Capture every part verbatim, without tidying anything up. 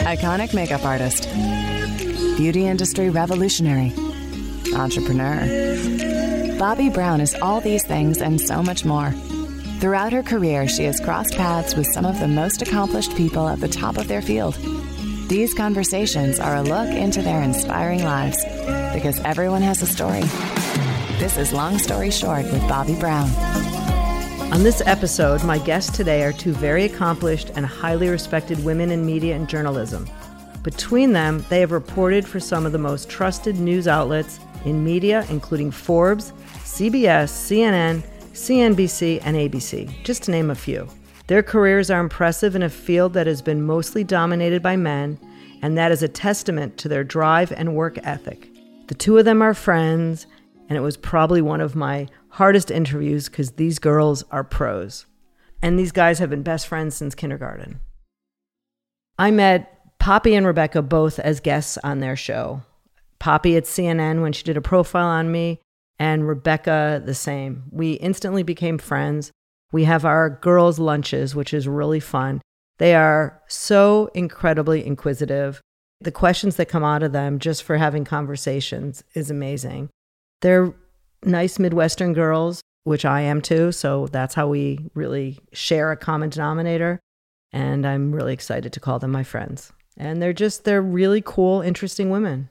Iconic makeup artist. Beauty industry revolutionary. Entrepreneur. Bobbi Brown is all these things and so much more. Throughout her career, she has crossed paths with some of the most accomplished people at the top of their field. These conversations are a look into their inspiring lives, because everyone has a story. This is Long Story Short with Bobbi Brown. On this episode, my guests today are two very accomplished and highly respected women in media and journalism. Between them, they have reported for some of the most trusted news outlets in media, including Forbes, C B S, C N N, C N B C, and A B C, just to name a few. Their careers are impressive in a field that has been mostly dominated by men, and that is a testament to their drive and work ethic. The two of them are friends, and it was probably one of my hardest interviews because these girls are pros. And these guys have been best friends since kindergarten. I met Poppy and Rebecca both as guests on their show. Poppy at C N N when she did a profile on me, and Rebecca the same. We instantly became friends. We have our girls' lunches, which is really fun. They are so incredibly inquisitive. The questions that come out of them just for having conversations is amazing. They're nice Midwestern girls, which I am too, so that's how we really share a common denominator. And I'm really excited to call them my friends. And they're just, they're really cool, interesting women.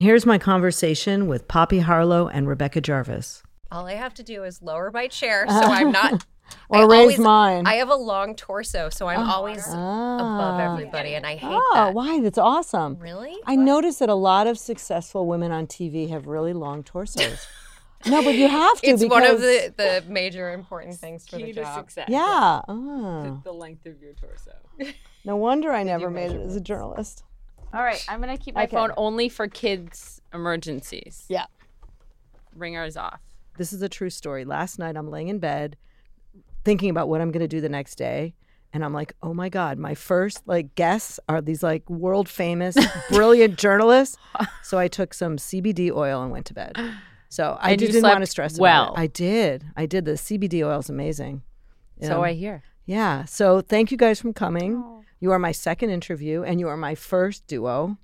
Here's my conversation with Poppy Harlow and Rebecca Jarvis. All I have to do is lower my chair so I'm not... or I raise always, mine. I have a long torso, so I'm oh, always ah. above everybody, and I hate oh, that. Oh, why? That's awesome. Really? I what? noticed that a lot of successful women on T V have really long torsos. No, but you have to. It's because... one of the, the major important things for the job. Success. Yeah. Oh. The length of your torso. No wonder I never made it as a journalist. All right, I'm going to keep my okay. phone only for kids' emergencies. Yeah. Ringers off. This is a true story. Last night, I'm laying in bed thinking about what I'm going to do the next day. And I'm like, oh my God, my first like guests are these like world famous, brilliant journalists. So I took some C B D oil and went to bed. So I didn't want to stress well. about it. I did. I did. The C B D oil is amazing. You so know? I hear. Yeah. So thank you guys for coming. Aww. You are my second interview and you are my first duo.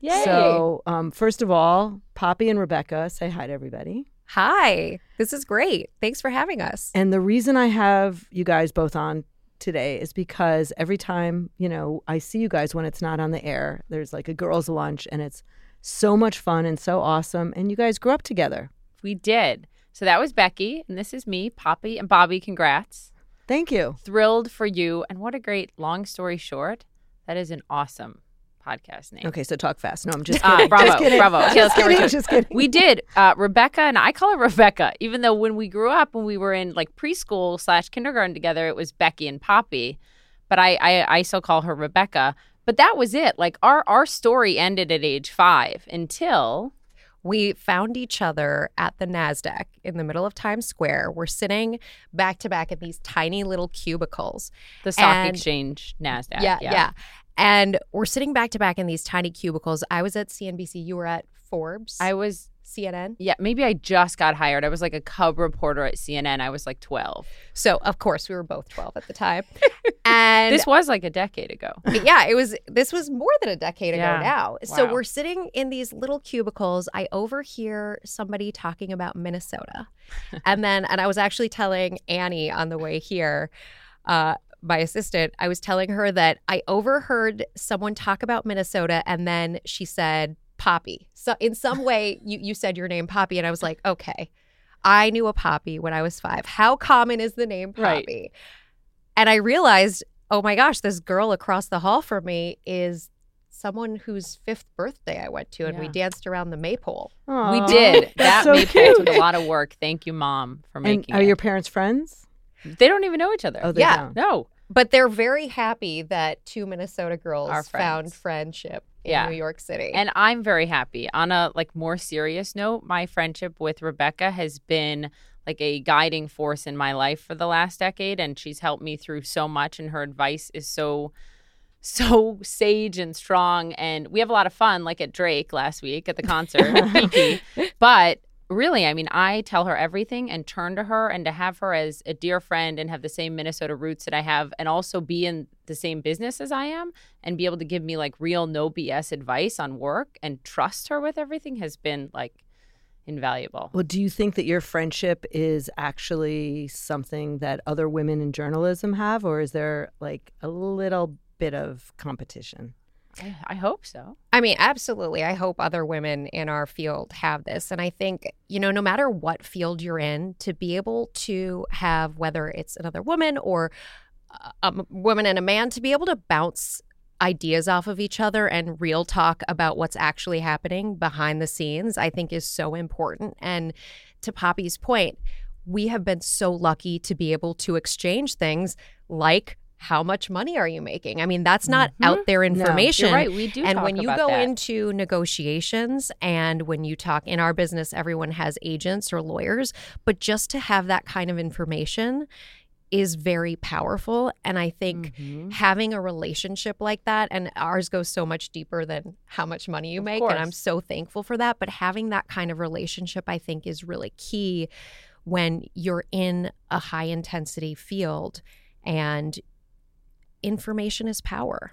Yay. So um, first of all, Poppy and Rebecca, say hi to everybody. Hi. This is great. Thanks for having us. And the reason I have you guys both on today is because every time, you know, I see you guys when it's not on the air, there's like a girls' lunch and it's so much fun and so awesome. And you guys grew up together. We did. So that was Becky and this is me, Poppy and Bobby. Congrats. Thank you. Thrilled for you. And what a great Long Story Short. That is an awesome podcast name. Okay, so talk fast. No, I'm just kidding. Uh, bravo, just kidding. bravo. Okay, just, kidding, just kidding. We did. Uh, Rebecca, and I call her Rebecca, even though when we grew up, when we were in like preschool slash kindergarten together, it was Becky and Poppy. But I, I, I still call her Rebecca. But that was it. Like our, our story ended at age five until... we found each other at the Nasdaq in the middle of Times Square. We're sitting back to back in these tiny little cubicles. The stock and, exchange Nasdaq. Yeah, yeah, yeah. And we're sitting back to back in these tiny cubicles. I was at C N B C. You were at Forbes. I was C N N. Yeah, maybe I just got hired. I was like a cub reporter at C N N. I was like twelve. So of course we were both twelve at the time. And this was like a decade ago. Yeah, it was. This was more than a decade yeah. ago now. Wow. So we're sitting in these little cubicles. I overhear somebody talking about Minnesota, and then and I was actually telling Annie on the way here, uh, my assistant. I was telling her that I overheard someone talk about Minnesota, and then she said Poppy. So in some way, you you said your name Poppy, and I was like, okay, I knew a Poppy when I was five. How common is the name Poppy? Right. And I realized, oh my gosh, this girl across the hall from me is someone whose fifth birthday I went to, and yeah. we danced around the maypole. Aww. We did. That so maypole took a lot of work. Thank you, Mom, for making and are it. Are your parents friends? They don't even know each other. Oh, they yeah. don't. No. But they're very happy that two Minnesota girls found friendship in yeah. New York City. And I'm very happy. On a like more serious note, my friendship with Rebecca has been like a guiding force in my life for the last decade. And she's helped me through so much. And her advice is so, so sage and strong. And we have a lot of fun, like at Drake last week at the concert. But really, I mean, I tell her everything and turn to her, and to have her as a dear friend and have the same Minnesota roots that I have, and also be in the same business as I am and be able to give me like real no B S advice on work and trust her with everything has been like invaluable. Well, do you think that your friendship is actually something that other women in journalism have, or is there like a little bit of competition? I hope so. I mean, absolutely. I hope other women in our field have this. And I think, you know, no matter what field you're in, to be able to have, whether it's another woman or a woman and a man, to be able to bounce ideas off of each other and real talk about what's actually happening behind the scenes, I think is so important. And to Poppy's point, we have been so lucky to be able to exchange things like, how much money are you making? I mean, that's not mm-hmm. out there information. No, you're right. We do. And talk when you about go that. into negotiations, and when you talk in our business, everyone has agents or lawyers, but just to have that kind of information is very powerful. And I think mm-hmm. having a relationship like that, and ours goes so much deeper than how much money you of make. Course. And I'm so thankful for that. But having that kind of relationship, I think, is really key when you're in a high intensity field, and information is power.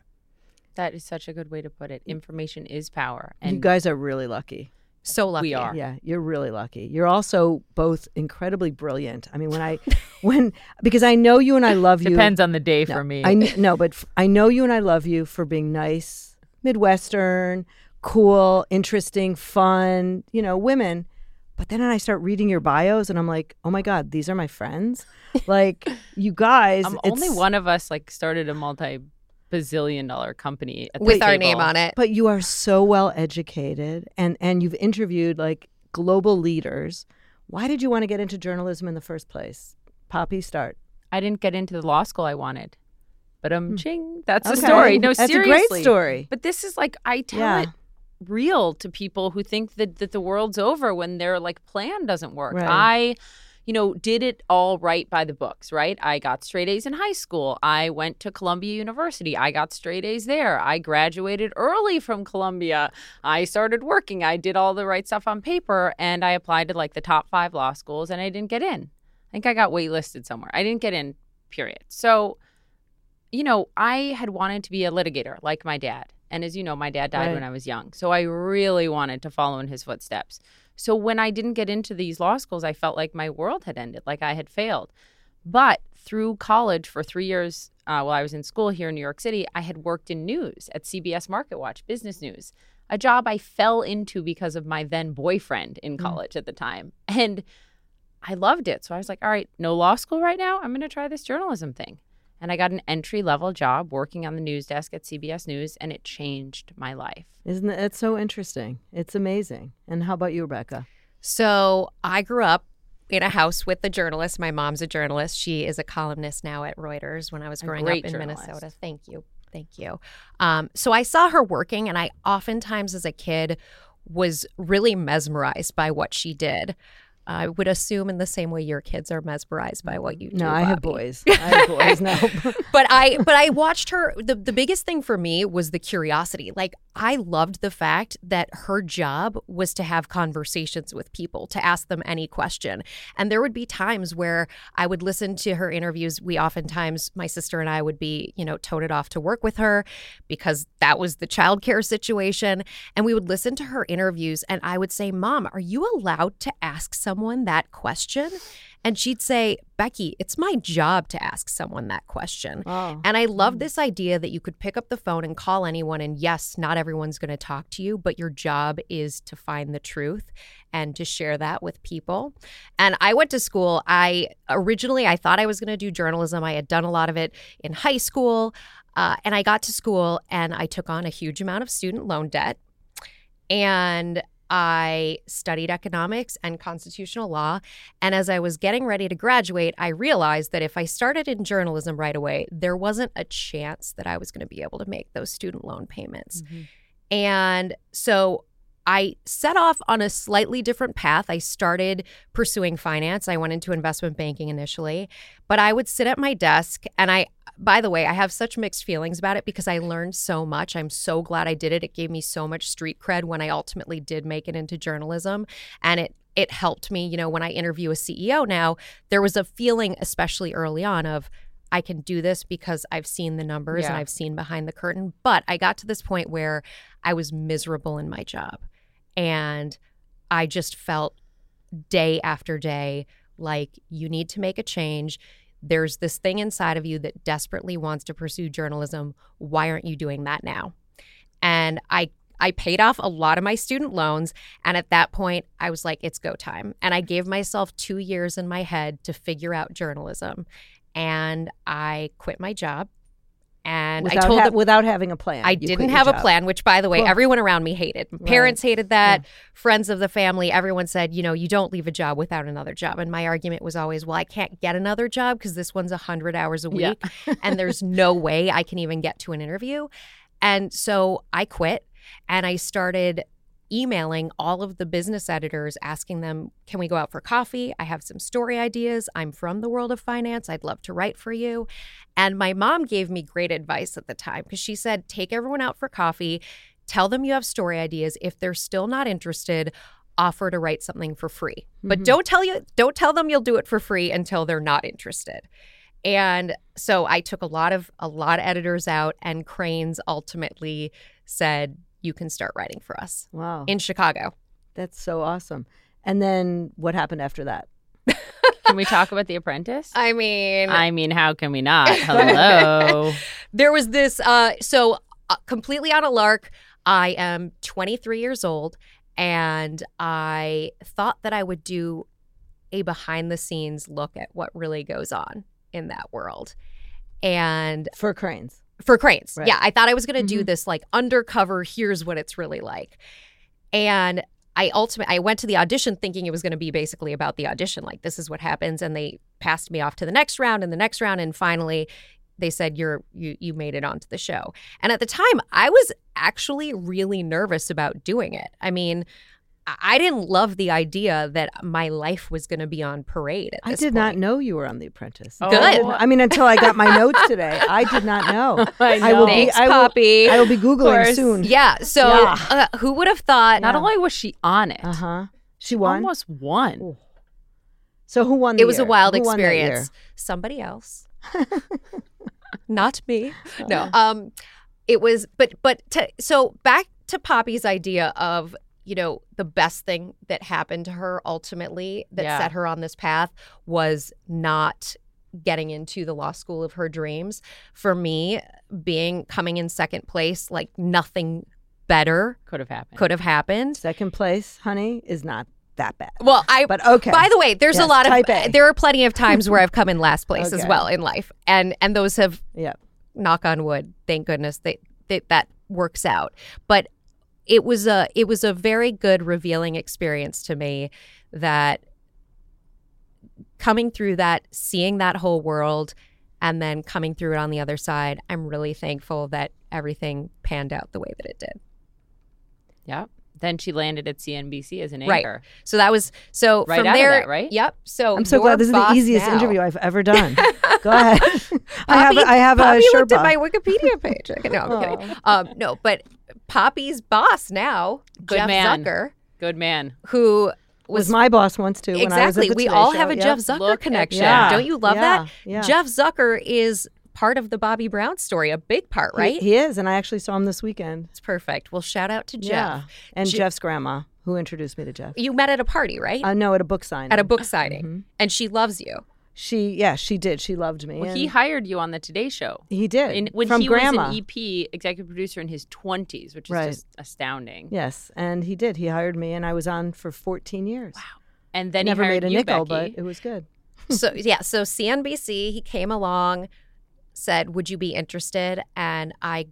That is such a good way to put it. Information is power. And you guys are really lucky. So lucky. We are. Yeah, you're really lucky. You're also both incredibly brilliant. I mean, when I, when, because I know you and I love you. Depends on the day no, for me. I, no, but f- I know you and I love you for being nice, Midwestern, cool, interesting, fun, you know, women. But then I start reading your bios and I'm like, oh, my God, these are my friends. Like, you guys. Um, only one of us, like, started a multi-bazillion dollar company at the with table. Our name on it. But you are so well educated, and, and you've interviewed, like, global leaders. Why did you want to get into journalism in the first place? Poppy, start. I didn't get into the law school I wanted. But um, ching. That's okay. a story. No, that's seriously. That's a great story. But this is, like, I tell yeah. it. real to people who think that, that the world's over when their like plan doesn't work. Right. I, you know, did it all right by the books, right? I got straight A's in high school. I went to Columbia University. I got straight A's there. I graduated early from Columbia. I started working. I did all the right stuff on paper, and I applied to like the top five law schools, and I didn't get in. I think I got waitlisted somewhere. I didn't get in, period. So, you know, I had wanted to be a litigator like my dad. And as you know, my dad died right. when I was young. So I really wanted to follow in his footsteps. So when I didn't get into these law schools, I felt like my world had ended, like I had failed. But through college for three years uh, while I was in school here in New York City, I had worked in news at C B S MarketWatch, business news, a job I fell into because of my then boyfriend in college mm. at the time. And I loved it. So I was like, all right, no law school right now. I'm going to try this journalism thing. And I got an entry-level job working on the news desk at C B S News, and it changed my life. Isn't that it's so interesting? It's amazing. And how about you, Rebecca? So I grew up in a house with a journalist. My mom's a journalist. She is a columnist now at Reuters. When I was growing up in journalist. Minnesota. Thank you. Thank you. Um, so I saw her working, and I oftentimes as a kid was really mesmerized by what she did. I would assume in the same way your kids are mesmerized by what you do. No, I Bobby. have boys. I have boys now. but I but I watched her. The, the biggest thing for me was the curiosity. Like, I loved the fact that her job was to have conversations with people, to ask them any question. And there would be times where I would listen to her interviews. We oftentimes, my sister and I would be, you know, toted off to work with her because that was the childcare situation. And we would listen to her interviews. And I would say, Mom, are you allowed to ask someone? Someone that question? And she'd say, Becky, it's my job to ask someone that question. Oh. And I love this idea that you could pick up the phone and call anyone. And yes, not everyone's going to talk to you, but your job is to find the truth and to share that with people. And I went to school. I originally, I thought I was going to do journalism. I had done a lot of it in high school. Uh, and I got to school and I took on a huge amount of student loan debt. And I studied economics and constitutional law, and as I was getting ready to graduate, I realized that if I started in journalism right away, there wasn't a chance that I was going to be able to make those student loan payments. Mm-hmm. And so I set off on a slightly different path. I started pursuing finance. I went into investment banking initially, but I would sit at my desk, and I by the way, I have such mixed feelings about it because I learned so much. I'm so glad I did it. It gave me so much street cred when I ultimately did make it into journalism. And it it helped me. You know, when I interview a C E O now, there was a feeling, especially early on, of I can do this because I've seen the numbers yeah. and I've seen behind the curtain. But I got to this point where I was miserable in my job. And I just felt day after day like you need to make a change. There's this thing inside of you that desperately wants to pursue journalism. Why aren't you doing that now? And I I paid off a lot of my student loans. And at that point, I was like, it's go time. And I gave myself two years in my head to figure out journalism. And I quit my job. And without I told ha- them without having a plan. I didn't have a plan, which, by the way, cool. everyone around me hated. Right. Parents hated that. Yeah. Friends of the family. Everyone said, you know, you don't leave a job without another job. And my argument was always, well, I can't get another job because this one's one hundred hours a week. Yeah. And there's no way I can even get to an interview. And so I quit and I started emailing all of the business editors, asking them, can we go out for coffee? I have some story ideas. I'm from the world of finance. I'd love to write for you. And my mom gave me great advice at the time because she said, take everyone out for coffee. Tell them you have story ideas. If they're still not interested, offer to write something for free. Mm-hmm. But don't tell you, don't tell them you'll do it for free until they're not interested. And so I took a lot of a lot of editors out, and Crain's ultimately said, you can start writing for us. Wow. In Chicago. That's so awesome. And then what happened after that? Can we talk about The Apprentice? I mean. I mean, how can we not? Hello. There was this, uh, so uh, completely on a lark, I am twenty-three years old, and I thought that I would do a behind the scenes look at what really goes on in that world. And for Crain's. For Crain's. Right. Yeah. I thought I was going to mm-hmm. do this like undercover, here's what it's really like. And I ultimately, I went to the audition thinking it was going to be basically about the audition. Like, this is what happens. And they passed me off to the next round and the next round. And finally, they said, you're, you, you made it onto the show. And at the time, I was actually really nervous about doing it. I mean, I didn't love the idea that my life was going to be on parade at this I did point. Not know you were on The Apprentice. Good. Oh. I mean, until I got my notes today, I did not know. I know. I will Thanks, be, I Poppy. Will, I will be Googling soon. Yeah. So yeah. Uh, who would have thought? Not yeah. only was she on it. Uh-huh. She won? Almost won. Ooh. So who won the It year? Was a wild who experience. Somebody else. Not me. Oh. No. Um, it was, but, but to, so back to Poppy's idea of, you know, the best thing that happened to her ultimately that yeah. set her on this path was not getting into the law school of her dreams. For me, being coming in second place, like nothing better could have happened. Could have happened. Second place, honey, is not that bad. Well, I but okay. By the way, there's yes, a lot of a. there are plenty of times where I've come in last place okay. as well in life, and and those have yeah. knock on wood, thank goodness that that, that works out, but. It was a it was a very good revealing experience to me that coming through that, seeing that whole world, and then coming through it on the other side, I'm really thankful that everything panned out the way that it did. Yeah. Then she landed at C N B C as an anchor. Right. So that was so right from out there, of that, right? Yep. So I'm so glad this is the easiest now. Interview I've ever done. Go ahead. Poppy, I have a, I have Poppy a looked at my Wikipedia page. No, I'm oh. kidding. Um, no, but Poppy's boss now, Good Jeff man. Zucker, good man, who was, was my boss once too. Exactly. When I was at the we Today all Show. Have a yep. Jeff Zucker Look connection. Yeah. Don't you love yeah. that? Yeah. Jeff Zucker is part of the Bobbi Brown story, a big part, right? He, he is, and I actually saw him this weekend. It's perfect. Well, shout out to Jeff. Yeah. And Je- Jeff's grandma, who introduced me to Jeff. You met at a party, right? Uh, no, at a book signing. At a book signing. Mm-hmm. And she loves you. She, yeah, she did. She loved me. Well, he hired you on the Today Show. He did. In, when From he grandma. Was an E P, executive producer in his twenties, which is right. just astounding. Yes, and he did. He hired me, and I was on for fourteen years. Wow. And then Never he hired made a you, nickel, Becky. But it was good. So, yeah, so C N B C, he came along, said, would you be interested? And I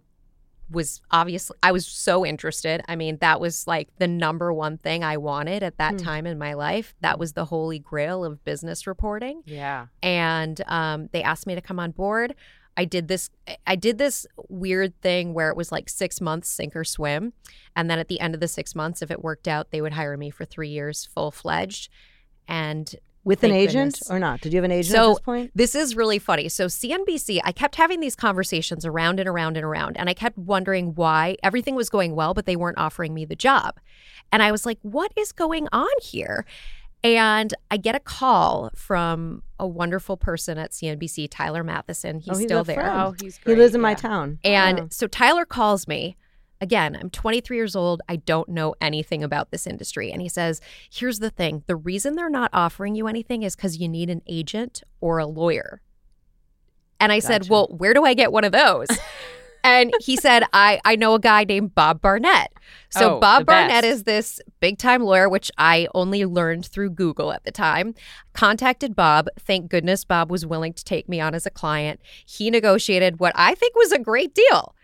was obviously, I was so interested. I mean, that was like the number one thing I wanted at that mm. time in my life. That was the holy grail of business reporting. Yeah. And um, they asked me to come on board. I did this, I did this weird thing where it was like six months, sink or swim. And then at the end of the six months, if it worked out, they would hire me for three years, full fledged. And With Thank an agent goodness. Or not? Did you have an agent so, at this point? This is really funny. So C N B C, I kept having these conversations around and around and around. And I kept wondering why everything was going well, but they weren't offering me the job. And I was like, what is going on here? And I get a call from a wonderful person at C N B C, Tyler Mathisen. He's, oh, he's still there. Friend. Oh, he's great. He lives in yeah. my town. And yeah. so Tyler calls me. Again, I'm twenty-three years old. I don't know anything about this industry. And he says, here's the thing. The reason they're not offering you anything is because you need an agent or a lawyer. And I gotcha. said, well, where do I get one of those? And he said, I, I know a guy named Bob Barnett. So oh, Bob Barnett best. is this big time lawyer, which I only learned through Google at the time. Contacted Bob. Thank goodness Bob was willing to take me on as a client. He negotiated what I think was a great deal.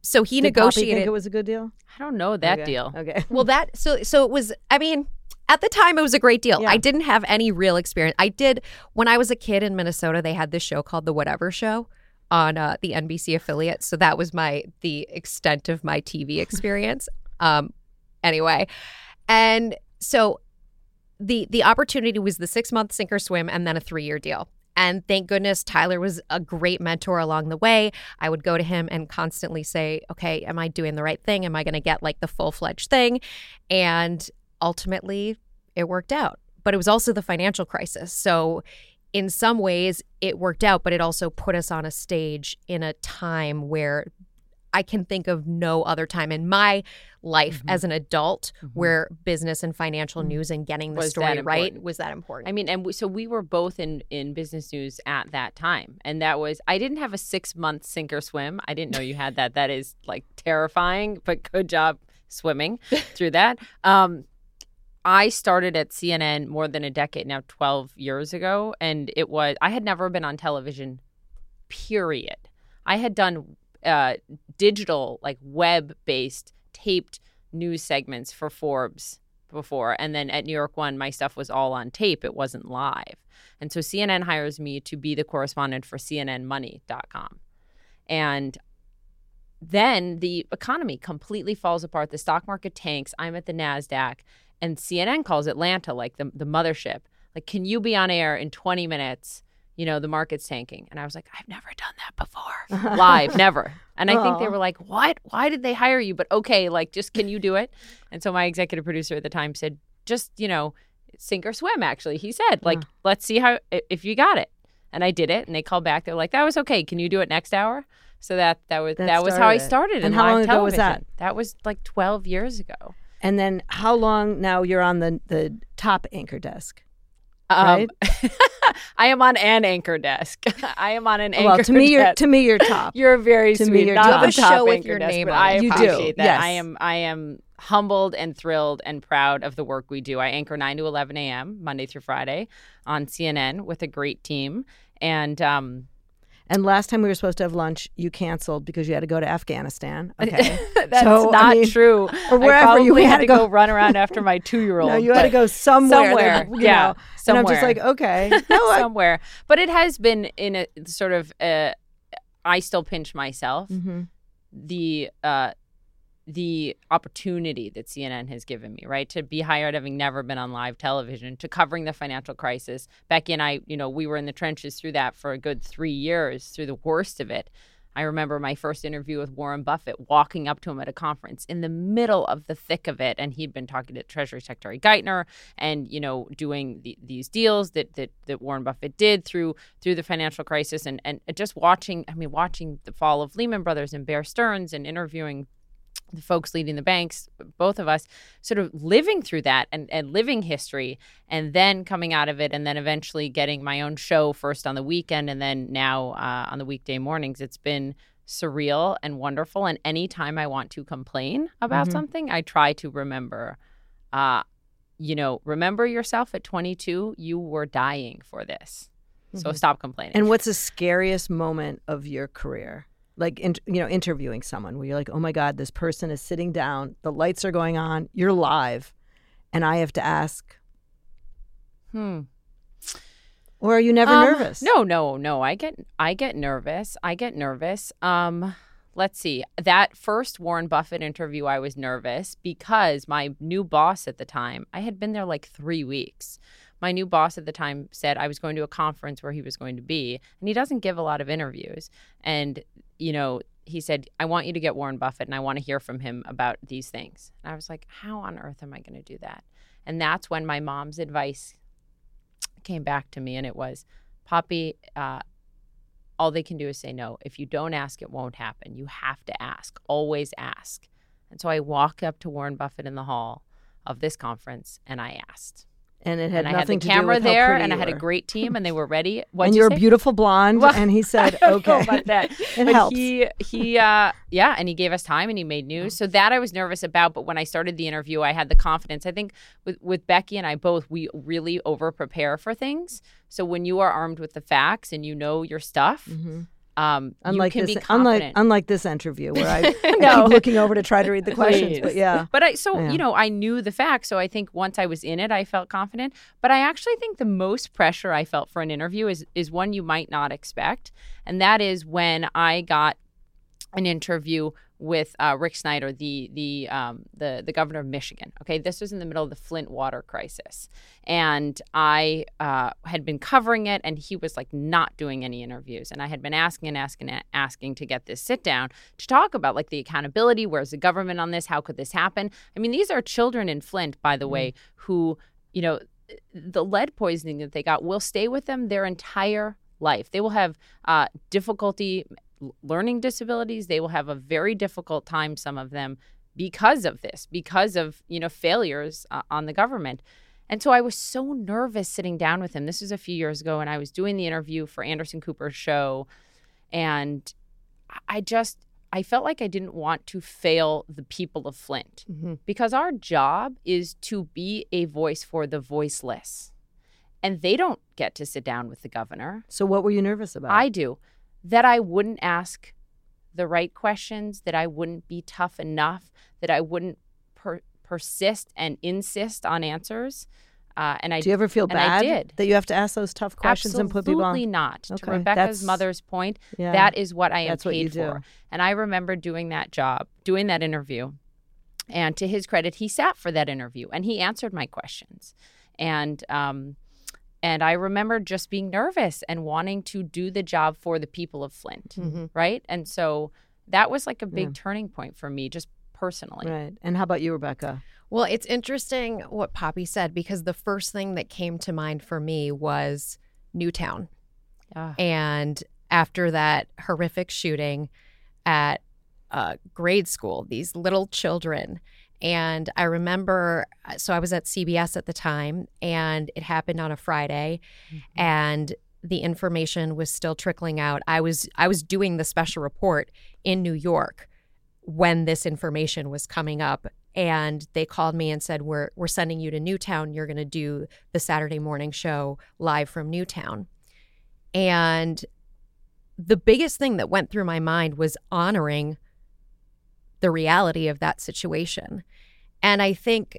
So he Did negotiated. Poppy think it was a good deal? I don't know that okay. deal. Okay. Well, that so so it was. I mean, at the time, it was a great deal. Yeah. I didn't have any real experience. I did when I was a kid in Minnesota. They had this show called The Whatever Show on uh, the N B C affiliate. So that was my the extent of my T V experience. um, anyway, and so the the opportunity was the six month sink or swim, and then a three year deal. And thank goodness Tyler was a great mentor along the way. I would go to him and constantly say, okay, am I doing the right thing? Am I going to get like the full-fledged thing? And ultimately, it worked out. But it was also the financial crisis. So in some ways, it worked out, but it also put us on a stage in a time where I can think of no other time in my life mm-hmm. as an adult mm-hmm. where business and financial news and getting the was story right was that important. I mean, and we, so we were both in, in business news at that time. And that was, I didn't have a six-month sink or swim. I didn't know you had that. That is like terrifying, but good job swimming through that. Um, I started at C N N more than a decade now, twelve years ago. And it was, I had never been on television, period. I had done Uh, digital, like web-based, taped news segments for Forbes before. And then at New York One, my stuff was all on tape. It wasn't live. And so C N N hires me to be the correspondent for C N N Money dot com. And then the economy completely falls apart. The stock market tanks. I'm at the Nasdaq. And C N N calls Atlanta, like the, the mothership. Like, can you be on air in twenty minutes? You know, the market's tanking. And I was like, I've never done that before. Live, never. And I think they were like, what? Why did they hire you? But okay, like, just can you do it? And so my executive producer at the time said, just, you know, sink or swim, actually. He said, like, yeah. let's see how if you got it. And I did it. And they called back. They're like, that was okay. Can you do it next hour? So that that was that, that was how I started. And how long ago was that? That was like twelve years ago. And then how long now you're on the, the top anchor desk? Um, right? I am on an anchor desk. I am on an anchor. Well, to me, you're desk. to me, you're top. You're very to sweet. Me, you're Not top. A show top with your desk, name. I you appreciate do. that. Yes. I am. I am humbled and thrilled and proud of the work we do. I anchor nine to eleven a m Monday through Friday on C N N with a great team. And um, and last time we were supposed to have lunch, you canceled because you had to go to Afghanistan. Okay, that's so, not I mean, true. Or wherever you had, had to go, go run around after my two-year-old. No, you had to go somewhere. Somewhere, that, you yeah. know, somewhere. And I'm just like, okay, no, somewhere. But it has been in a sort of a, I still pinch myself mm-hmm. the uh, the opportunity that C N N has given me, right, to be hired, having never been on live television, to covering the financial crisis. Becky and I, you know, we were in the trenches through that for a good three years, through the worst of it. I remember my first interview with Warren Buffett, walking up to him at a conference in the middle of the thick of it. And he'd been talking to Treasury Secretary Geithner and, you know, doing the, these deals that, that that Warren Buffett did through through the financial crisis. And, and just watching, I mean, watching the fall of Lehman Brothers and Bear Stearns and interviewing the folks leading the banks, both of us sort of living through that and, and living history and then coming out of it and then eventually getting my own show first on the weekend and then now uh, on the weekday mornings. It's been surreal and wonderful. And anytime I want to complain about mm-hmm. something, I try to remember, uh, you know, remember yourself at twenty-two, you were dying for this. Mm-hmm. So stop complaining. And what's the scariest moment of your career? Like, in, you know, interviewing someone where you're like, oh, my God, this person is sitting down. The lights are going on. You're live. And I have to ask. Hmm. Or are you never um, nervous? No, no, no. I get I get nervous. I get nervous. Um, let's see. That first Warren Buffett interview, I was nervous because my new boss at the time, I had been there like three weeks. my new boss at the time said I was going to a conference where he was going to be, and he doesn't give a lot of interviews. And, you know, he said, I want you to get Warren Buffett and I want to hear from him about these things. And I was like, how on earth am I going to do that? And that's when my mom's advice came back to me, and it was, Poppy, uh, all they can do is say no. If you don't ask, it won't happen. You have to ask. Always ask. And so I walked up to Warren Buffett in the hall of this conference and I asked. And it had and nothing to do with how pretty you were. I had the camera there, and I had a great team, and they were ready. What'd and you you're say? A beautiful blonde. Well, and he said, I don't "Okay, know about that." It but helps. He, he, uh, yeah, and he gave us time, and he made news. So that I was nervous about, but when I started the interview, I had the confidence. I think with with Becky and I both, we really over prepare for things. So when you are armed with the facts and you know your stuff. Mm-hmm. Um, unlike you can this, be confident. Unlike, unlike this interview where I, no. I keep looking over to try to read the questions. But yeah. But I, so, yeah. you know, I knew the facts. So I think once I was in it, I felt confident. But I actually think the most pressure I felt for an interview is, is one you might not expect. And that is when I got an interview with uh, Rick Snyder, the the um, the the governor of Michigan. Okay, this was in the middle of the Flint water crisis, and I uh, had been covering it, and he was like not doing any interviews, and I had been asking and asking and asking to get this sit down to talk about like the accountability. Where's the government on this? How could this happen? I mean, these are children in Flint, by the mm-hmm. way, who, you know, the lead poisoning that they got will stay with them their entire life. They will have uh, difficulty. Learning disabilities. They will have a very difficult time, some of them, because of this, because of, you know, failures uh, on the government. And so I was so nervous sitting down with him. This was a few years ago, and I was doing the interview for Anderson Cooper's show, and I just I felt like I didn't want to fail the people of Flint, mm-hmm. because our job is to be a voice for the voiceless, and they don't get to sit down with the governor. So what were you nervous about? I do. That I wouldn't ask the right questions, that I wouldn't be tough enough, that I wouldn't per- persist and insist on answers. Uh, and I, Do you ever feel bad I did. That you have to ask those tough questions Absolutely and put people on? Absolutely not. Okay. To Rebecca's that's, mother's point, yeah, that is what I am that's paid what you for. Do. And I remember doing that job, doing that interview. And to his credit, he sat for that interview and he answered my questions. And um And I remember just being nervous and wanting to do the job for the people of Flint, mm-hmm. right? And so that was like a big yeah. turning point for me, just personally. Right. And how about you, Rebecca? Well, it's interesting what Poppy said, because the first thing that came to mind for me was Newtown. Ah. And after that horrific shooting at a grade school, these little children. And I remember, so I was at C B S at the time, and it happened on a Friday, mm-hmm. and the information was still trickling out. I was I was doing the special report in New York when this information was coming up, and they called me and said, we're, we're sending you to Newtown. You're going to do the Saturday morning show live from Newtown. And the biggest thing that went through my mind was honoring the reality of that situation. And I think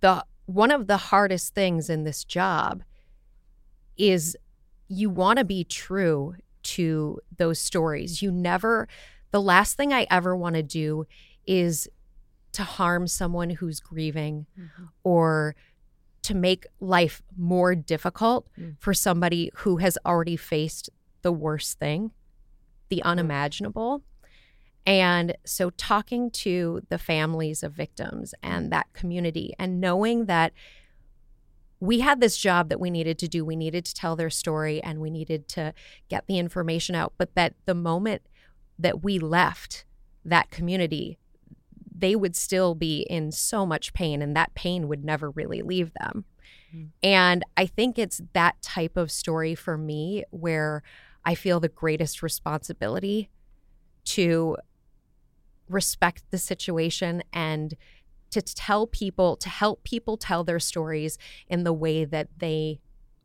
the one of the hardest things in this job is you want to be true to those stories. You never, the last thing I ever want to do is to harm someone who's grieving, mm-hmm. or to make life more difficult mm-hmm. for somebody who has already faced the worst thing, the unimaginable. And so talking to the families of victims and that community and knowing that we had this job that we needed to do, we needed to tell their story and we needed to get the information out, but that the moment that we left that community, they would still be in so much pain, and that pain would never really leave them. Mm-hmm. And I think it's that type of story for me where I feel the greatest responsibility to respect the situation and to tell people, to help people tell their stories in the way that they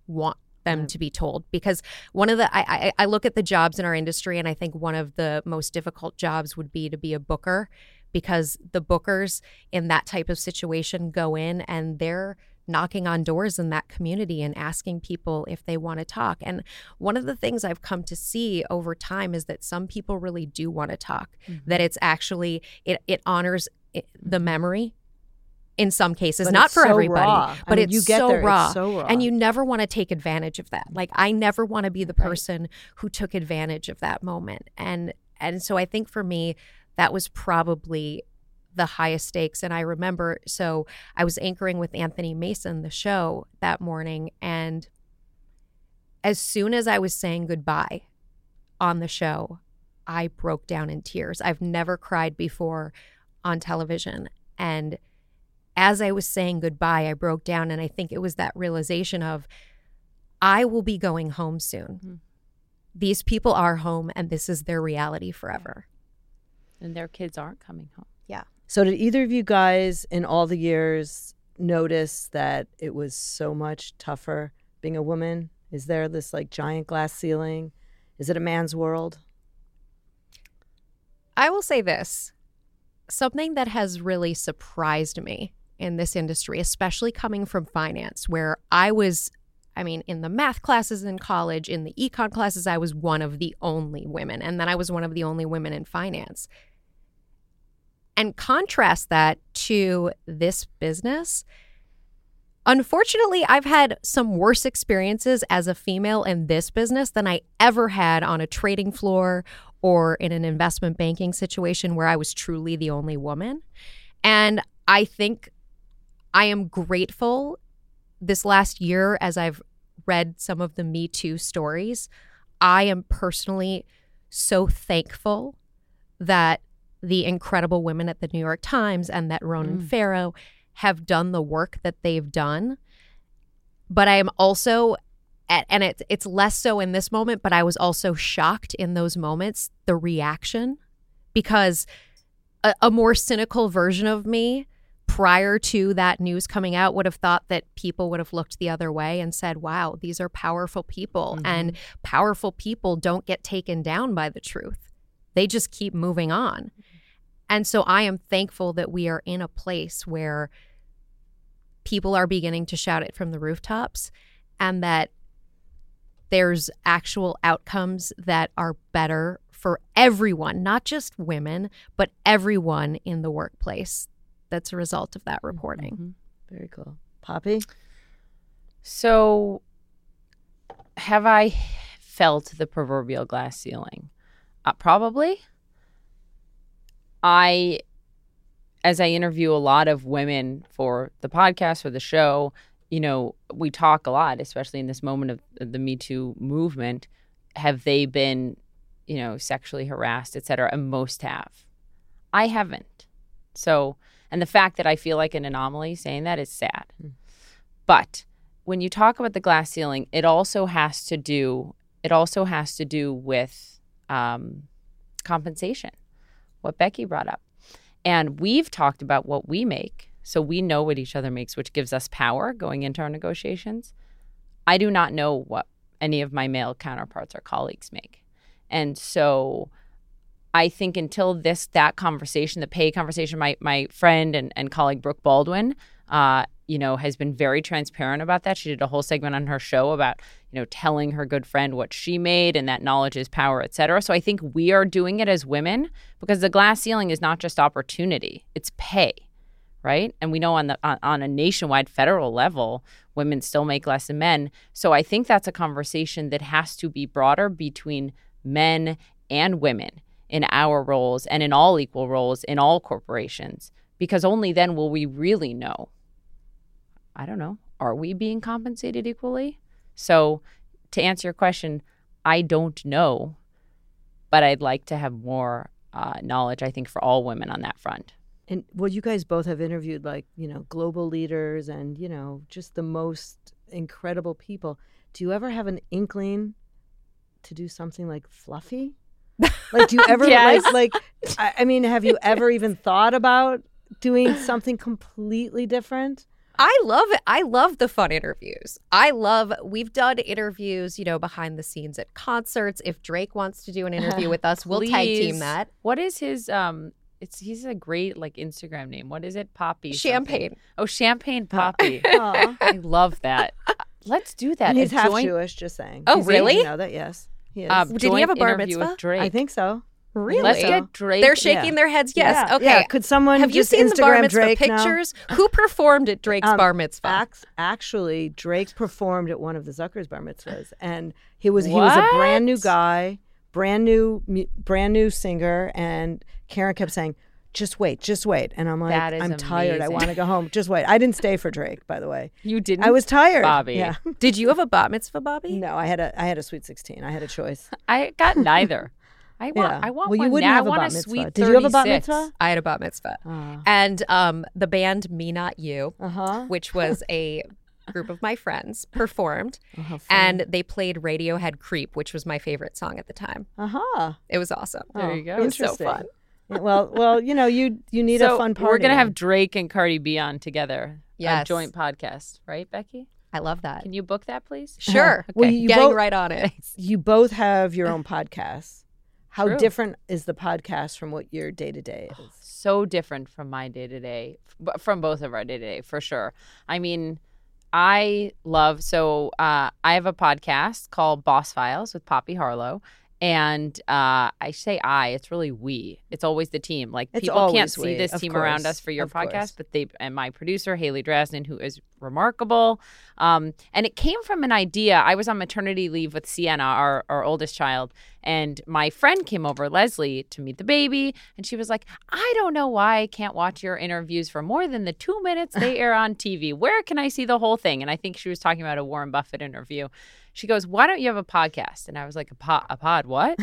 want them yeah. to be told. Because one of the, I, I, I look at the jobs in our industry, and I think one of the most difficult jobs would be to be a booker, because the bookers in that type of situation go in and they're knocking on doors in that community and asking people if they want to talk. And one of the things I've come to see over time is that some people really do want to talk, mm-hmm. that it's actually, it, it honors the memory in some cases, but not for so everybody, raw. but I mean, it's, you get so there, raw. it's so raw. And you never want to take advantage of that. Like, I never want to be the person right. who took advantage of that moment. And and so I think for me, that was probably the highest stakes. And I remember, so I was anchoring with Anthony Mason, the show, that morning. And as soon as I was saying goodbye on the show, I broke down in tears. I've never cried before on television. And as I was saying goodbye, I broke down. And I think it was that realization of, I will be going home soon. Mm-hmm. These people are home, and this is their reality forever. And their kids aren't coming home. Yeah. So did either of you guys in all the years notice that it was so much tougher being a woman? Is there this like giant glass ceiling? Is it a man's world? I will say this. Something that has really surprised me in this industry, especially coming from finance, where I was, I mean, in the math classes in college, in the econ classes, I was one of the only women. And then I was one of the only women in finance. And contrast that to this business. Unfortunately, I've had some worse experiences as a female in this business than I ever had on a trading floor or in an investment banking situation where I was truly the only woman. And I think I am grateful this last year, as I've read some of the Me Too stories, I am personally so thankful that the incredible women at the New York Times and that Ronan mm. Farrow have done the work that they've done. But I am also, at, and it's, it's less so in this moment, but I was also shocked in those moments, the reaction, because a, a more cynical version of me prior to that news coming out would have thought that people would have looked the other way and said, wow, these are powerful people. Mm-hmm. And powerful people don't get taken down by the truth. They just keep moving on. And so I am thankful that we are in a place where people are beginning to shout it from the rooftops, and that there's actual outcomes that are better for everyone, not just women, but everyone in the workplace. That's a result of that reporting. Mm-hmm. Very cool. Poppy? So have I felt the proverbial glass ceiling? Uh, probably. I, as I interview a lot of women for the podcast, for the show, you know, we talk a lot, especially in this moment of the Me Too movement. Have they been, you know, sexually harassed, et cetera? And most have. I haven't. So... And the fact that I feel like an anomaly saying that is sad. Mm. But when you talk about the glass ceiling, it also has to do, it also has to do with um, compensation, what Becky brought up. And we've talked about what we make, so we know what each other makes, which gives us power going into our negotiations. I do not know what any of my male counterparts or colleagues make. And so... I think until this, that conversation, the pay conversation, my my friend and, and colleague Brooke Baldwin, uh, you know, has been very transparent about that. She did a whole segment on her show about, you know, telling her good friend what she made, and that knowledge is power, et cetera. So I think we are doing it as women, because the glass ceiling is not just opportunity, it's pay, right? And we know on the on, on a nationwide federal level, women still make less than men. So I think that's a conversation that has to be broader between men and women, in our roles and in all equal roles in all corporations, because only then will we really know, I don't know, are we being compensated equally? So to answer your question, I don't know, but I'd like to have more uh, knowledge, I think, for all women on that front. And well, you guys both have interviewed, like, you know, global leaders and, you know, just the most incredible people. Do you ever have an inkling to do something like fluffy? Like, do you ever, yes. like, like I, I mean, have you ever even thought about doing something completely different? I love it. I love the fun interviews. I love, we've done interviews, you know, behind the scenes at concerts. If Drake wants to do an interview with us, we'll tag team that. What is his, um, it's, he's a great, like, Instagram name. What is it? Poppy. Champagne. Something. Oh, Champagne Poppy. Aww. I love that. Let's do that. And he's half joint... Jewish, just saying. Oh, he's really? Asian, you know that, yes. He uh, did he have a bar mitzvah? With Drake. I think so. Really? So. Drake, They're shaking yeah. their heads. Yes. Yeah. Okay. Yeah. Could someone have you seen Instagram the bar mitzvah Drake pictures? Now? Who performed at Drake's um, bar mitzvah? Actually, Drake performed at one of the Zucker's bar mitzvahs, and he was what? he was a brand new guy, brand new, brand new singer, and Karen kept saying, "Just wait, just wait," and I'm like, "I'm amazing. tired. I want to go home. Just wait." I didn't stay for Drake, by the way. You didn't. I was tired, Bobby. Yeah. Did you have a bat mitzvah, Bobby? No, I had a I had a sweet sixteen. I had a choice. I got neither. I want. Yeah. I want. Well, one. You wouldn't now have a bat mitzvah. Did you have a bat mitzvah? I had a bat mitzvah, uh. and um, the band Me Not You, uh-huh. which was a group of my friends, performed, oh, and they played Radiohead "Creep," which was my favorite song at the time. Uh huh. It was awesome. Oh, there you go. It was so fun. well, well, you know, you you need so a fun party. We're gonna have Drake and Cardi B on together. Yes, a joint podcast, right, Becky? I love that. Can you book that, please? Sure. Okay. Well, you Getting both, right on it. You both have your own podcasts. How True. different is the podcast from what your day-to-day is? So different from my day-to-day, from both of our day-to-day, for sure. I mean, I love, so uh, I have a podcast called Boss Files with Poppy Harlow. And uh, I say I, it's really we. It's always the team. Like it's people can't see we. this of team course. around us for your of podcast, course. but they, and my producer, Haley Drasden, who is remarkable. Um, and it came from an idea. I was on maternity leave with Sienna, our, our oldest child, and my friend came over, Leslie, to meet the baby. And she was like, I don't know why I can't watch your interviews for more than the two minutes they air on T V. Where can I see the whole thing? And I think she was talking about a Warren Buffett interview. She goes, why don't you have a podcast? And I was like, a, po- a pod what?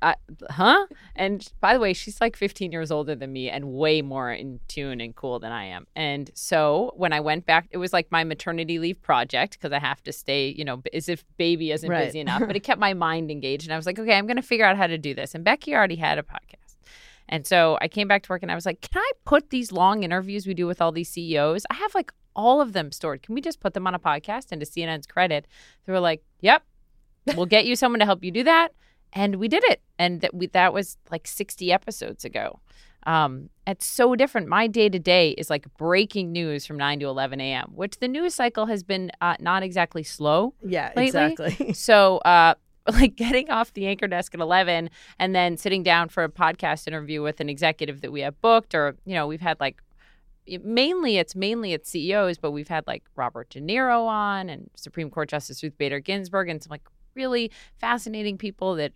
uh, huh? And by the way, she's like fifteen years older than me and way more in tune and cool than I am. And so when I went back, it was like my maternity leave project because I have to stay, you know, as if baby isn't right. busy enough. But it kept my mind engaged. And I was like, okay, I'm going to figure out how to do this. And Becky already had a podcast. And so I came back to work and I was like, can I put these long interviews we do with all these C E Os? I have like all of them stored. Can we just put them on a podcast? And to C N N's credit, they were like, yep, we'll get you someone to help you do that. And we did it. And that we that was like sixty episodes ago. Um, it's so different. My day-to-day is like breaking news from nine to eleven a.m., which the news cycle has been uh, not exactly slow Yeah, lately. exactly. So uh, like getting off the anchor desk at eleven and then sitting down for a podcast interview with an executive that we have booked or, you know, we've had like It mainly it's mainly it's C E Os, but we've had like Robert De Niro on and Supreme Court Justice Ruth Bader Ginsburg and some like really fascinating people that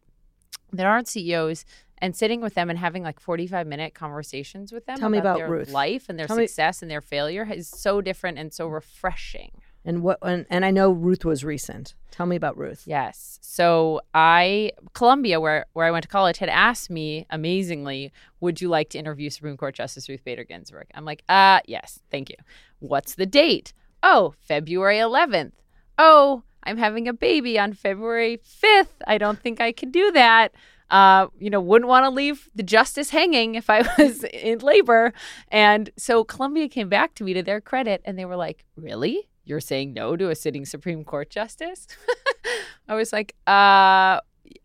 that aren't C E Os and sitting with them and having like forty-five minute conversations with them Tell about, me about their Ruth. life and their Tell success me. and their failure is so different and so refreshing. And what and, and I know Ruth was recent. Tell me about Ruth. Yes. So I Columbia, where where I went to college, had asked me amazingly, would you like to interview Supreme Court Justice Ruth Bader Ginsburg? I'm like, uh, yes, thank you. What's the date? Oh, February eleventh. Oh, I'm having a baby on February fifth. I don't think I can do that. Uh, you know, wouldn't want to leave the justice hanging if I was in labor. And so Columbia came back to me to their credit and they were like, really? You're saying no to a sitting Supreme Court justice? I was like, uh,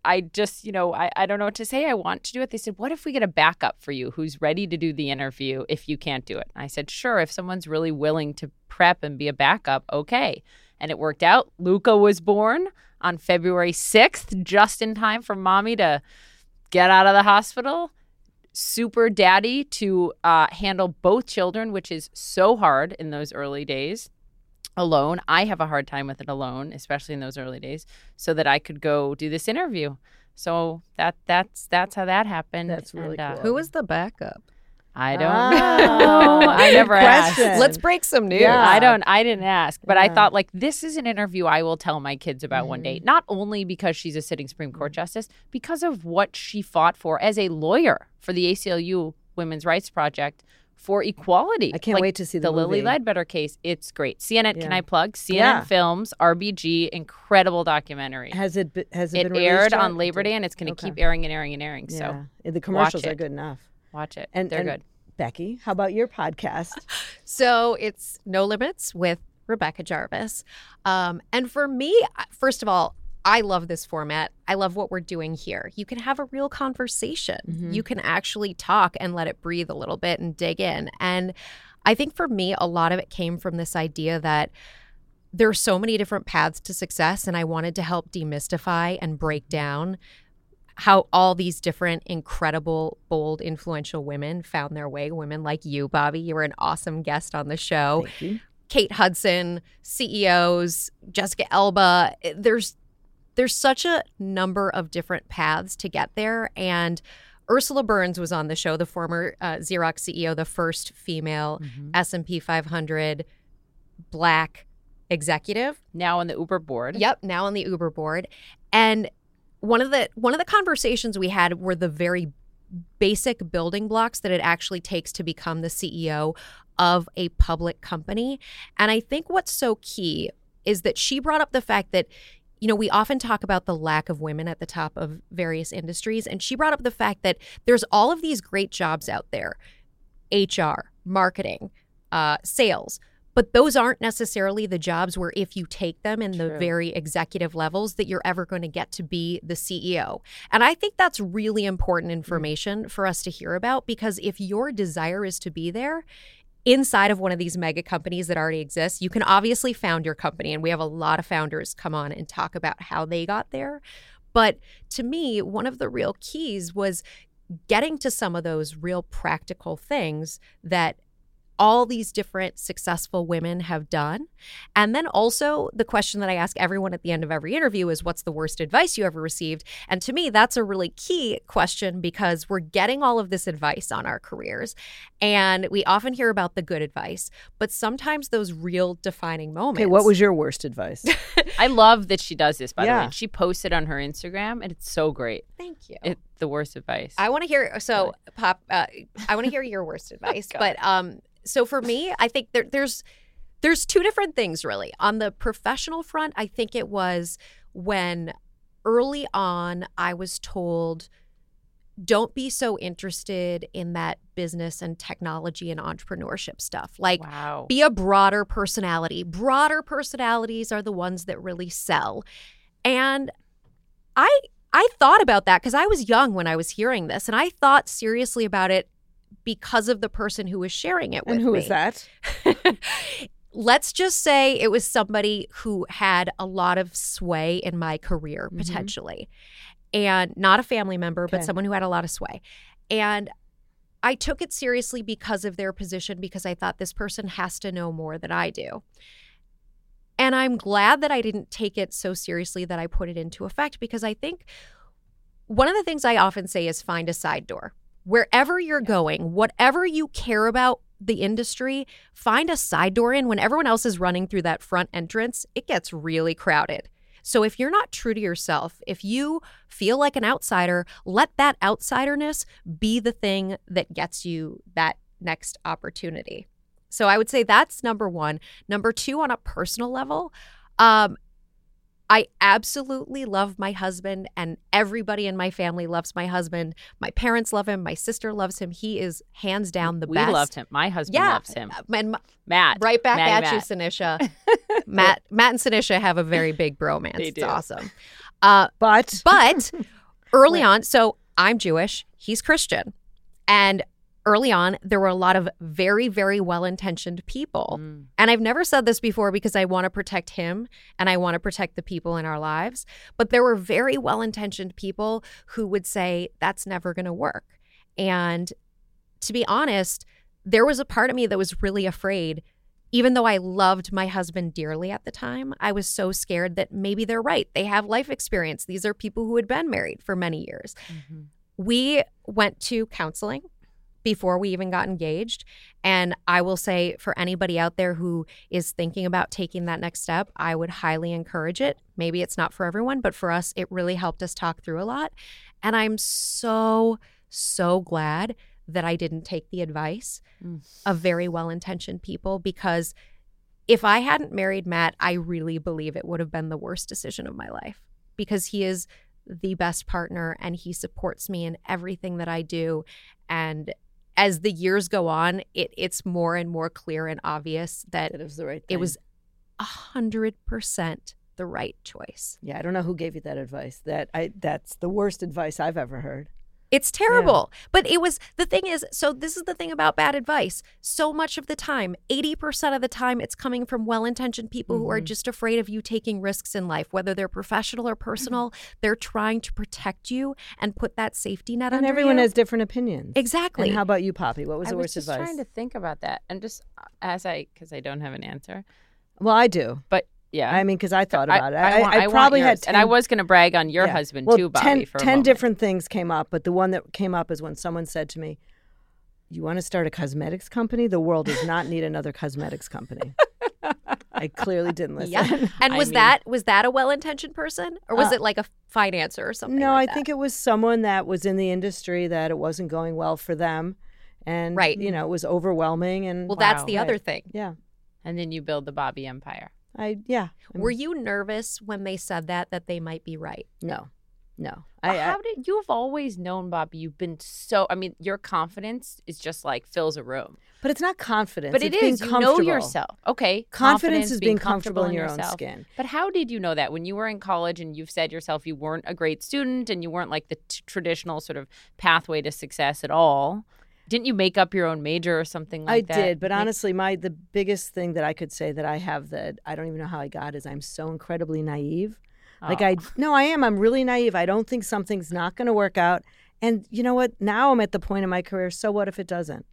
I just, you know, I, I don't know what to say. I want to do it. They said, what if we get a backup for you who's ready to do the interview if you can't do it? And I said, sure, if someone's really willing to prep and be a backup, okay. And it worked out. Luca was born on February sixth, just in time for mommy to get out of the hospital. Super daddy to uh, handle both children, which is so hard in those early days. Alone. I have a hard time with it alone, especially in those early days, so that I could go do this interview. So that that's that's how that happened. That's really and, uh, cool. Who was the backup? I don't oh, know. I never question. asked. Let's break some news. Yeah. I don't I didn't ask, but yeah. I thought like this is an interview I will tell my kids about mm-hmm. one day. Not only because she's a sitting Supreme Court justice, because of what she fought for as a lawyer for the A C L U Women's Rights Project. For equality. I can't like wait to see the, the Lily Ledbetter case. It's great. C N N, yeah. Can I plug? C N N yeah. Films, R B G, incredible documentary. Has it, be, has it, it been released? It aired on Labor Day and it's going to okay. keep airing and airing and airing. Yeah. So the commercials are good enough. Watch it. And, They're and good. Becky, how about your podcast? So it's No Limits with Rebecca Jarvis. Um, and for me, first of all, I love this format. I love what we're doing here. You can have a real conversation. Mm-hmm. You can actually talk and let it breathe a little bit and dig in. And I think for me, a lot of it came from this idea that there are so many different paths to success, and I wanted to help demystify and break down how all these different incredible, bold, influential women found their way. Women like you, Bobbi. You were an awesome guest on the show. Thank you. Kate Hudson, C E Os, Jessica Elba. There's there's such a number of different paths to get there. And Ursula Burns was on the show, the former uh, Xerox C E O, the first female mm-hmm. S and P five hundred Black executive. Now on the Uber board. Yep, now on the Uber board. And one of the one of the conversations we had were the very basic building blocks that it actually takes to become the C E O of a public company. And I think what's so key is that she brought up the fact that, you know, we often talk about the lack of women at the top of various industries. And she brought up the fact that there's all of these great jobs out there, H R, marketing, uh, sales. But those aren't necessarily the jobs where if you take them in True. The very executive levels that you're ever going to get to be the C E O. And I think that's really important information mm. for us to hear about, because if your desire is to be there inside of one of these mega companies that already exists, you can obviously found your company. And we have a lot of founders come on and talk about how they got there. But to me, one of the real keys was getting to some of those real practical things that all these different successful women have done. And then also the question that I ask everyone at the end of every interview is, what's the worst advice you ever received? And to me, that's a really key question, because we're getting all of this advice on our careers. And we often hear about the good advice, but sometimes those real defining moments. Okay, what was your worst advice? I love that she does this, by yeah. the way. She posted on her Instagram, and it's so great. Thank you. It, the worst advice. I want to hear, so Pop, uh, I want to hear your worst advice, oh, but um. So for me, I think there, there's there's two different things, really. On the professional front, I think it was when early on I was told, don't be so interested in that business and technology and entrepreneurship stuff. Like, wow. be a broader personality. Broader personalities are the ones that really sell. And I I thought about that, because I was young when I was hearing this, and I thought seriously about it because of the person who was sharing it with me. And who was that? Let's just say it was somebody who had a lot of sway in my career, mm-hmm. potentially. And not a family member, okay. but someone who had a lot of sway. And I took it seriously because of their position, because I thought this person has to know more than I do. And I'm glad that I didn't take it so seriously that I put it into effect, because I think one of the things I often say is find a side door. Wherever you're going, whatever you care about the industry, find a side door in. When everyone else is running through that front entrance, it gets really crowded. So if you're not true to yourself, if you feel like an outsider, let that outsiderness be the thing that gets you that next opportunity. So I would say that's number one. Number two, on a personal level, um, I absolutely love my husband, and everybody in my family loves my husband. My parents love him. My sister loves him. He is hands down the we best. We loved him. My husband yeah. loves him. And my, Matt. Right back Matt at you, Sinisha. Matt Matt and Sinisha have a very big bromance. They it's do. Awesome. Uh, but but early on, so I'm Jewish. He's Christian. And early on, there were a lot of very, very well-intentioned people. Mm. And I've never said this before, because I want to protect him and I want to protect the people in our lives. But there were very well-intentioned people who would say, that's never going to work. And to be honest, there was a part of me that was really afraid. Even though I loved my husband dearly at the time, I was so scared that maybe they're right. They have life experience. These are people who had been married for many years. Mm-hmm. We went to counseling before we even got engaged. And I will say, for anybody out there who is thinking about taking that next step, I would highly encourage it. Maybe it's not for everyone, but for us, it really helped us talk through a lot. And I'm so, so glad that I didn't take the advice mm. of very well-intentioned people, because if I hadn't married Matt, I really believe it would have been the worst decision of my life, because he is the best partner and he supports me in everything that I do. And as the years go on, it, it's more and more clear and obvious that, that it was the right thing. It was one hundred percent the right choice. Yeah, I don't know who gave you that advice. That I That's the worst advice I've ever heard. It's terrible. Yeah. But it was, the thing is, so this is the thing about bad advice. So much of the time, eighty percent of the time, it's coming from well-intentioned people mm-hmm. who are just afraid of you taking risks in life, whether they're professional or personal. Mm-hmm. They're trying to protect you and put that safety net and under you. And everyone has different opinions. Exactly. And how about you, Poppy? What was I the was worst advice? I was just trying to think about that. And just as I, because I don't have an answer. Well, I do. But. Yeah, I mean, because I thought about I, it. I, I, want, I probably had, ten, and I was going to brag on your yeah. husband well, too, Bobby. Ten, for a ten different things came up, but the one that came up is when someone said to me, "You want to start a cosmetics company? The world does not need another cosmetics company." I clearly didn't listen. Yeah. And was I mean, that was that a well-intentioned person, or was uh, it like a financer or something? No, like I think that? It was someone that was in the industry that it wasn't going well for them, and right. you know, it was overwhelming. And well, wow, that's the right. other thing. Yeah, and then you build the Bobby empire. I yeah. I'm, Were you nervous when they said that that they might be right? No, no. I, How I, did you've always known, Bobby? You've been so. I mean, your confidence is just like fills a room. But it's not confidence. But it it's is. You know yourself. Okay. Confidence, confidence is being, being comfortable, comfortable in your yourself. own skin. But how did you know that when you were in college and you've said yourself you weren't a great student and you weren't like the t- traditional sort of pathway to success at all? Didn't you make up your own major or something like I that? I did, but like, honestly, my the biggest thing that I could say that I have that I don't even know how I got is I'm so incredibly naive. Oh. Like I no, I am. I'm really naive. I don't think something's not going to work out. And you know what? Now I'm at the point in my career. So what if it doesn't?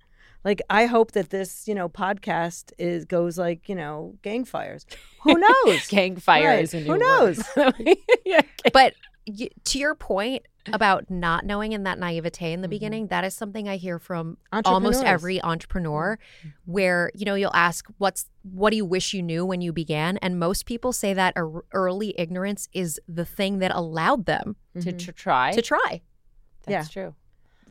Like I hope that this, you know, podcast is goes like, you know, gang fires. Who knows? Gang fires. Right. Who knows? yeah, okay. But you, to your point about not knowing and that naivete in the mm-hmm. beginning, that is something I hear from almost every entrepreneur where, you know, you'll ask, what's what do you wish you knew when you began? And most people say that er- early ignorance is the thing that allowed them mm-hmm. to tr- try. To try. That's yeah. true.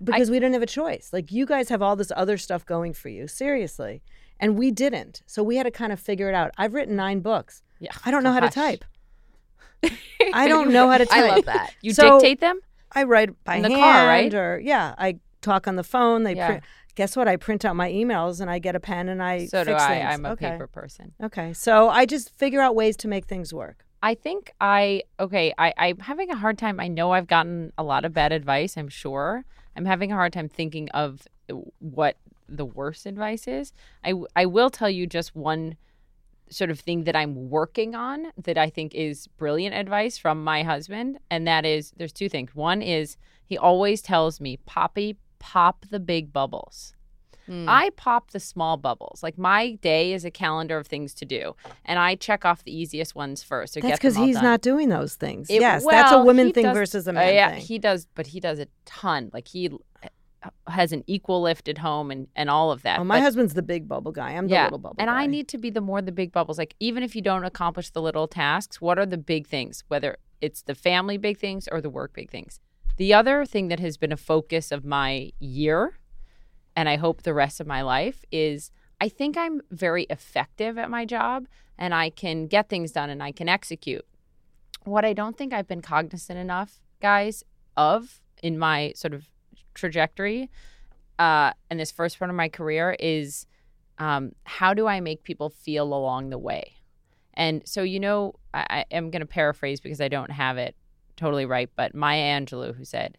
Because I, we didn't have a choice. Like you guys have all this other stuff going for you, seriously. And we didn't. So we had to kind of figure it out. I've written nine books. Yeah. I don't know Gosh. how to type. I don't know how to type. I love that. You so, dictate them? I write by in the hand, car, right? Or yeah, I talk on the phone. They yeah. print. Guess what? I print out my emails and I get a pen and I so fix do I. Things. I'm a okay. paper person. Okay, so I just figure out ways to make things work. I think I okay. I, I'm having a hard time. I know I've gotten a lot of bad advice. I'm sure. I'm having a hard time thinking of what the worst advice is. I I will tell you just one sort of thing that I'm working on that I think is brilliant advice from my husband. And that is, there's two things. One is he always tells me, Poppy, pop the big bubbles. Mm. I pop the small bubbles. Like my day is a calendar of things to do. And I check off the easiest ones first. Or that's because he's done. not doing those things. It, yes, well, that's a woman thing does, versus a man uh, yeah, thing. Yeah, he does, but he does a ton. Like he has an equal lift at home and, and all of that. Oh, my but, husband's the big bubble guy. I'm the yeah, little bubble and guy. And I need to be the more the big bubbles. Like even if you don't accomplish the little tasks, what are the big things? Whether it's the family big things or the work big things. The other thing that has been a focus of my year, and I hope the rest of my life, is I think I'm very effective at my job and I can get things done and I can execute. What I don't think I've been cognizant enough, guys, of in my sort of trajectory uh, and this first part of my career is um, how do I make people feel along the way? And so, you know, I, I am going to paraphrase because I don't have it totally right, but Maya Angelou, who said,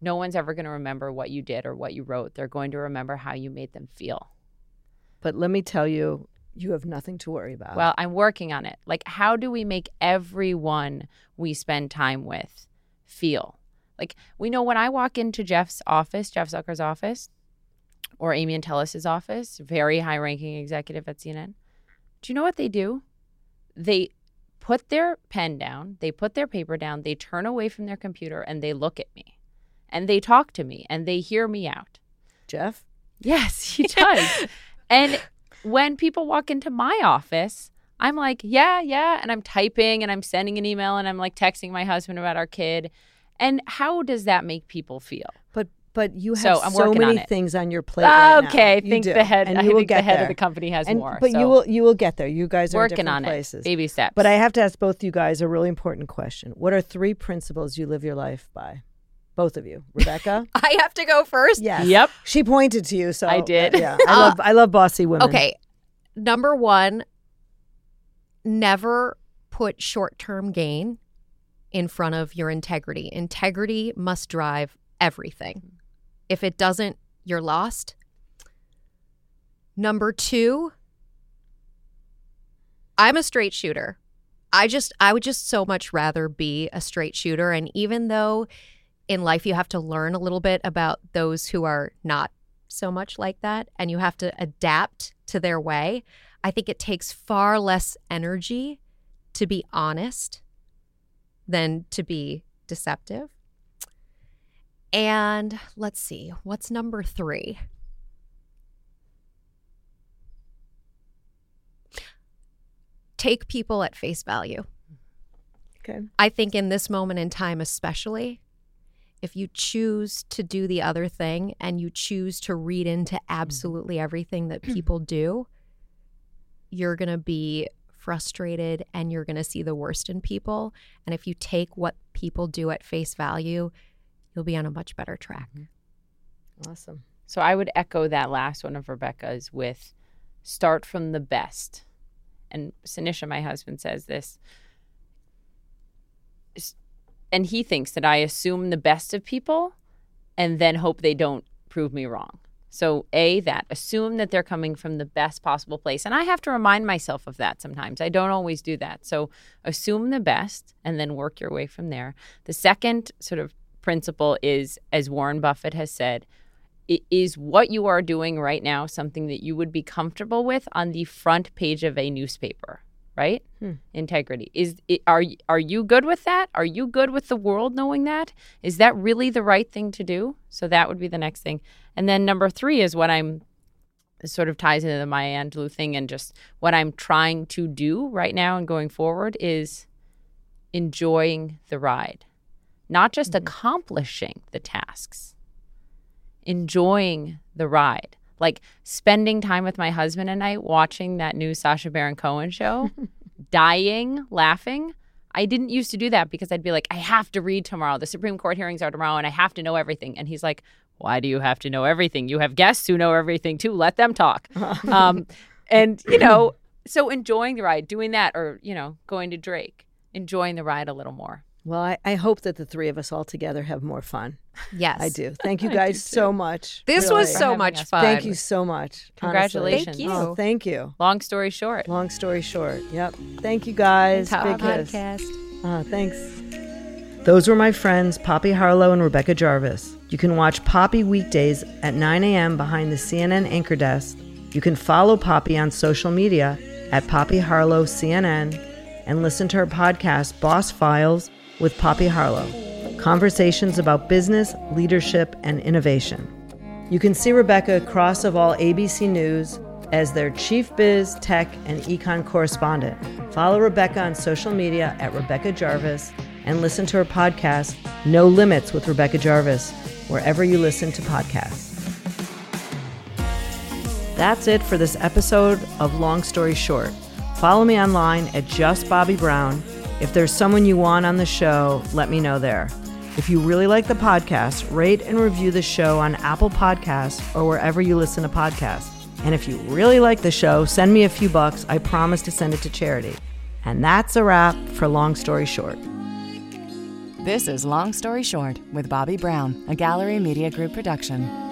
no one's ever going to remember what you did or what you wrote. They're going to remember how you made them feel. But let me tell you, you have nothing to worry about. Well, I'm working on it. Like, how do we make everyone we spend time with feel? Like, we know when I walk into Jeff's office, Jeff Zucker's office, or Amy Antelis's office, very high-ranking executive at C N N, do you know what they do? They put their pen down, they put their paper down, they turn away from their computer, and they look at me. And they talk to me, and they hear me out. Jeff? Yes, he does. And when people walk into my office, I'm like, yeah, yeah, and I'm typing, and I'm sending an email, and I'm like texting my husband about our kid. And how does that make people feel? But but you have so, so many on things on your plate. Ah, right now. Okay, I think the head. And I think the head there. of the company has and, more. But so. you will you will get there. You guys are working in different on places. It. Baby steps. But I have to ask both you guys a really important question. What are three principles you live your life by? Both of you, Rebecca. I have to go first. Yes. Yep. She pointed to you, so I did. Uh, yeah. I uh, love I love bossy women. Okay. Number one, never put short term gain in front of your integrity. Integrity must drive everything. If it doesn't, you're lost. Number two, I'm a straight shooter. I just, I would just so much rather be a straight shooter. And even though in life you have to learn a little bit about those who are not so much like that and you have to adapt to their way, I think it takes far less energy to be honest than to be deceptive. And let's see, what's number three? Take people at face value. Okay. I think in this moment in time especially, if you choose to do the other thing and you choose to read into absolutely everything that people do, you're going to be frustrated and you're going to see the worst in people. And if you take what people do at face value, you'll be on a much better track. Awesome. So I would echo that last one of Rebecca's with start from the best. And Sinisha, my husband, says this, and he thinks that I assume the best of people and then hope they don't prove me wrong. So A, that assume that they're coming from the best possible place. And I have to remind myself of that sometimes. I don't always do that. So assume the best and then work your way from there. The second sort of principle is, as Warren Buffett has said, it is what you are doing right now something that you would be comfortable with on the front page of a newspaper, right? Hmm. Integrity. Is it, are are you good with that? Are you good with the world knowing that? Is that really the right thing to do? So that would be the next thing. And then number three is what I'm, sort of ties into the Maya Angelou thing and just what I'm trying to do right now and going forward is enjoying the ride. Not just mm-hmm. accomplishing the tasks. Enjoying the ride, like spending time with my husband and I watching that new Sacha Baron Cohen show, dying, laughing. I didn't used to do that because I'd be like, I have to read tomorrow. The Supreme Court hearings are tomorrow and I have to know everything. And he's like, why do you have to know everything? You have guests who know everything too. Let them talk. um, and, you know, so enjoying the ride, doing that or, you know, going to Drake, enjoying the ride a little more. Well, I, I hope that the three of us all together have more fun. Yes. I do. Thank you guys so much. This really. was so much fun. Thank you so much. Congratulations. Honestly. Thank you. Oh, thank you. Long story short. Long story short. Yep. Thank you guys. Top Big podcast. Kiss. Uh, thanks. Those were my friends, Poppy Harlow and Rebecca Jarvis. You can watch Poppy weekdays at nine a.m. behind the C N N anchor desk. You can follow Poppy on social media at Poppy Harlow C N N and listen to her podcast, Boss Files with Poppy Harlow, conversations about business, leadership, and innovation. You can see Rebecca across of all A B C News as their chief biz, tech, and econ correspondent. Follow Rebecca on social media at Rebecca Jarvis and listen to her podcast, No Limits with Rebecca Jarvis, wherever you listen to podcasts. That's it for this episode of Long Story Short. Follow me online at Just Bobbi Brown. If there's someone you want on the show, let me know there. If you really like the podcast, rate and review the show on Apple Podcasts or wherever you listen to podcasts. And if you really like the show, send me a few bucks. I promise to send it to charity. And that's a wrap for Long Story Short. This is Long Story Short with Bobbi Brown, a Gallery Media Group production.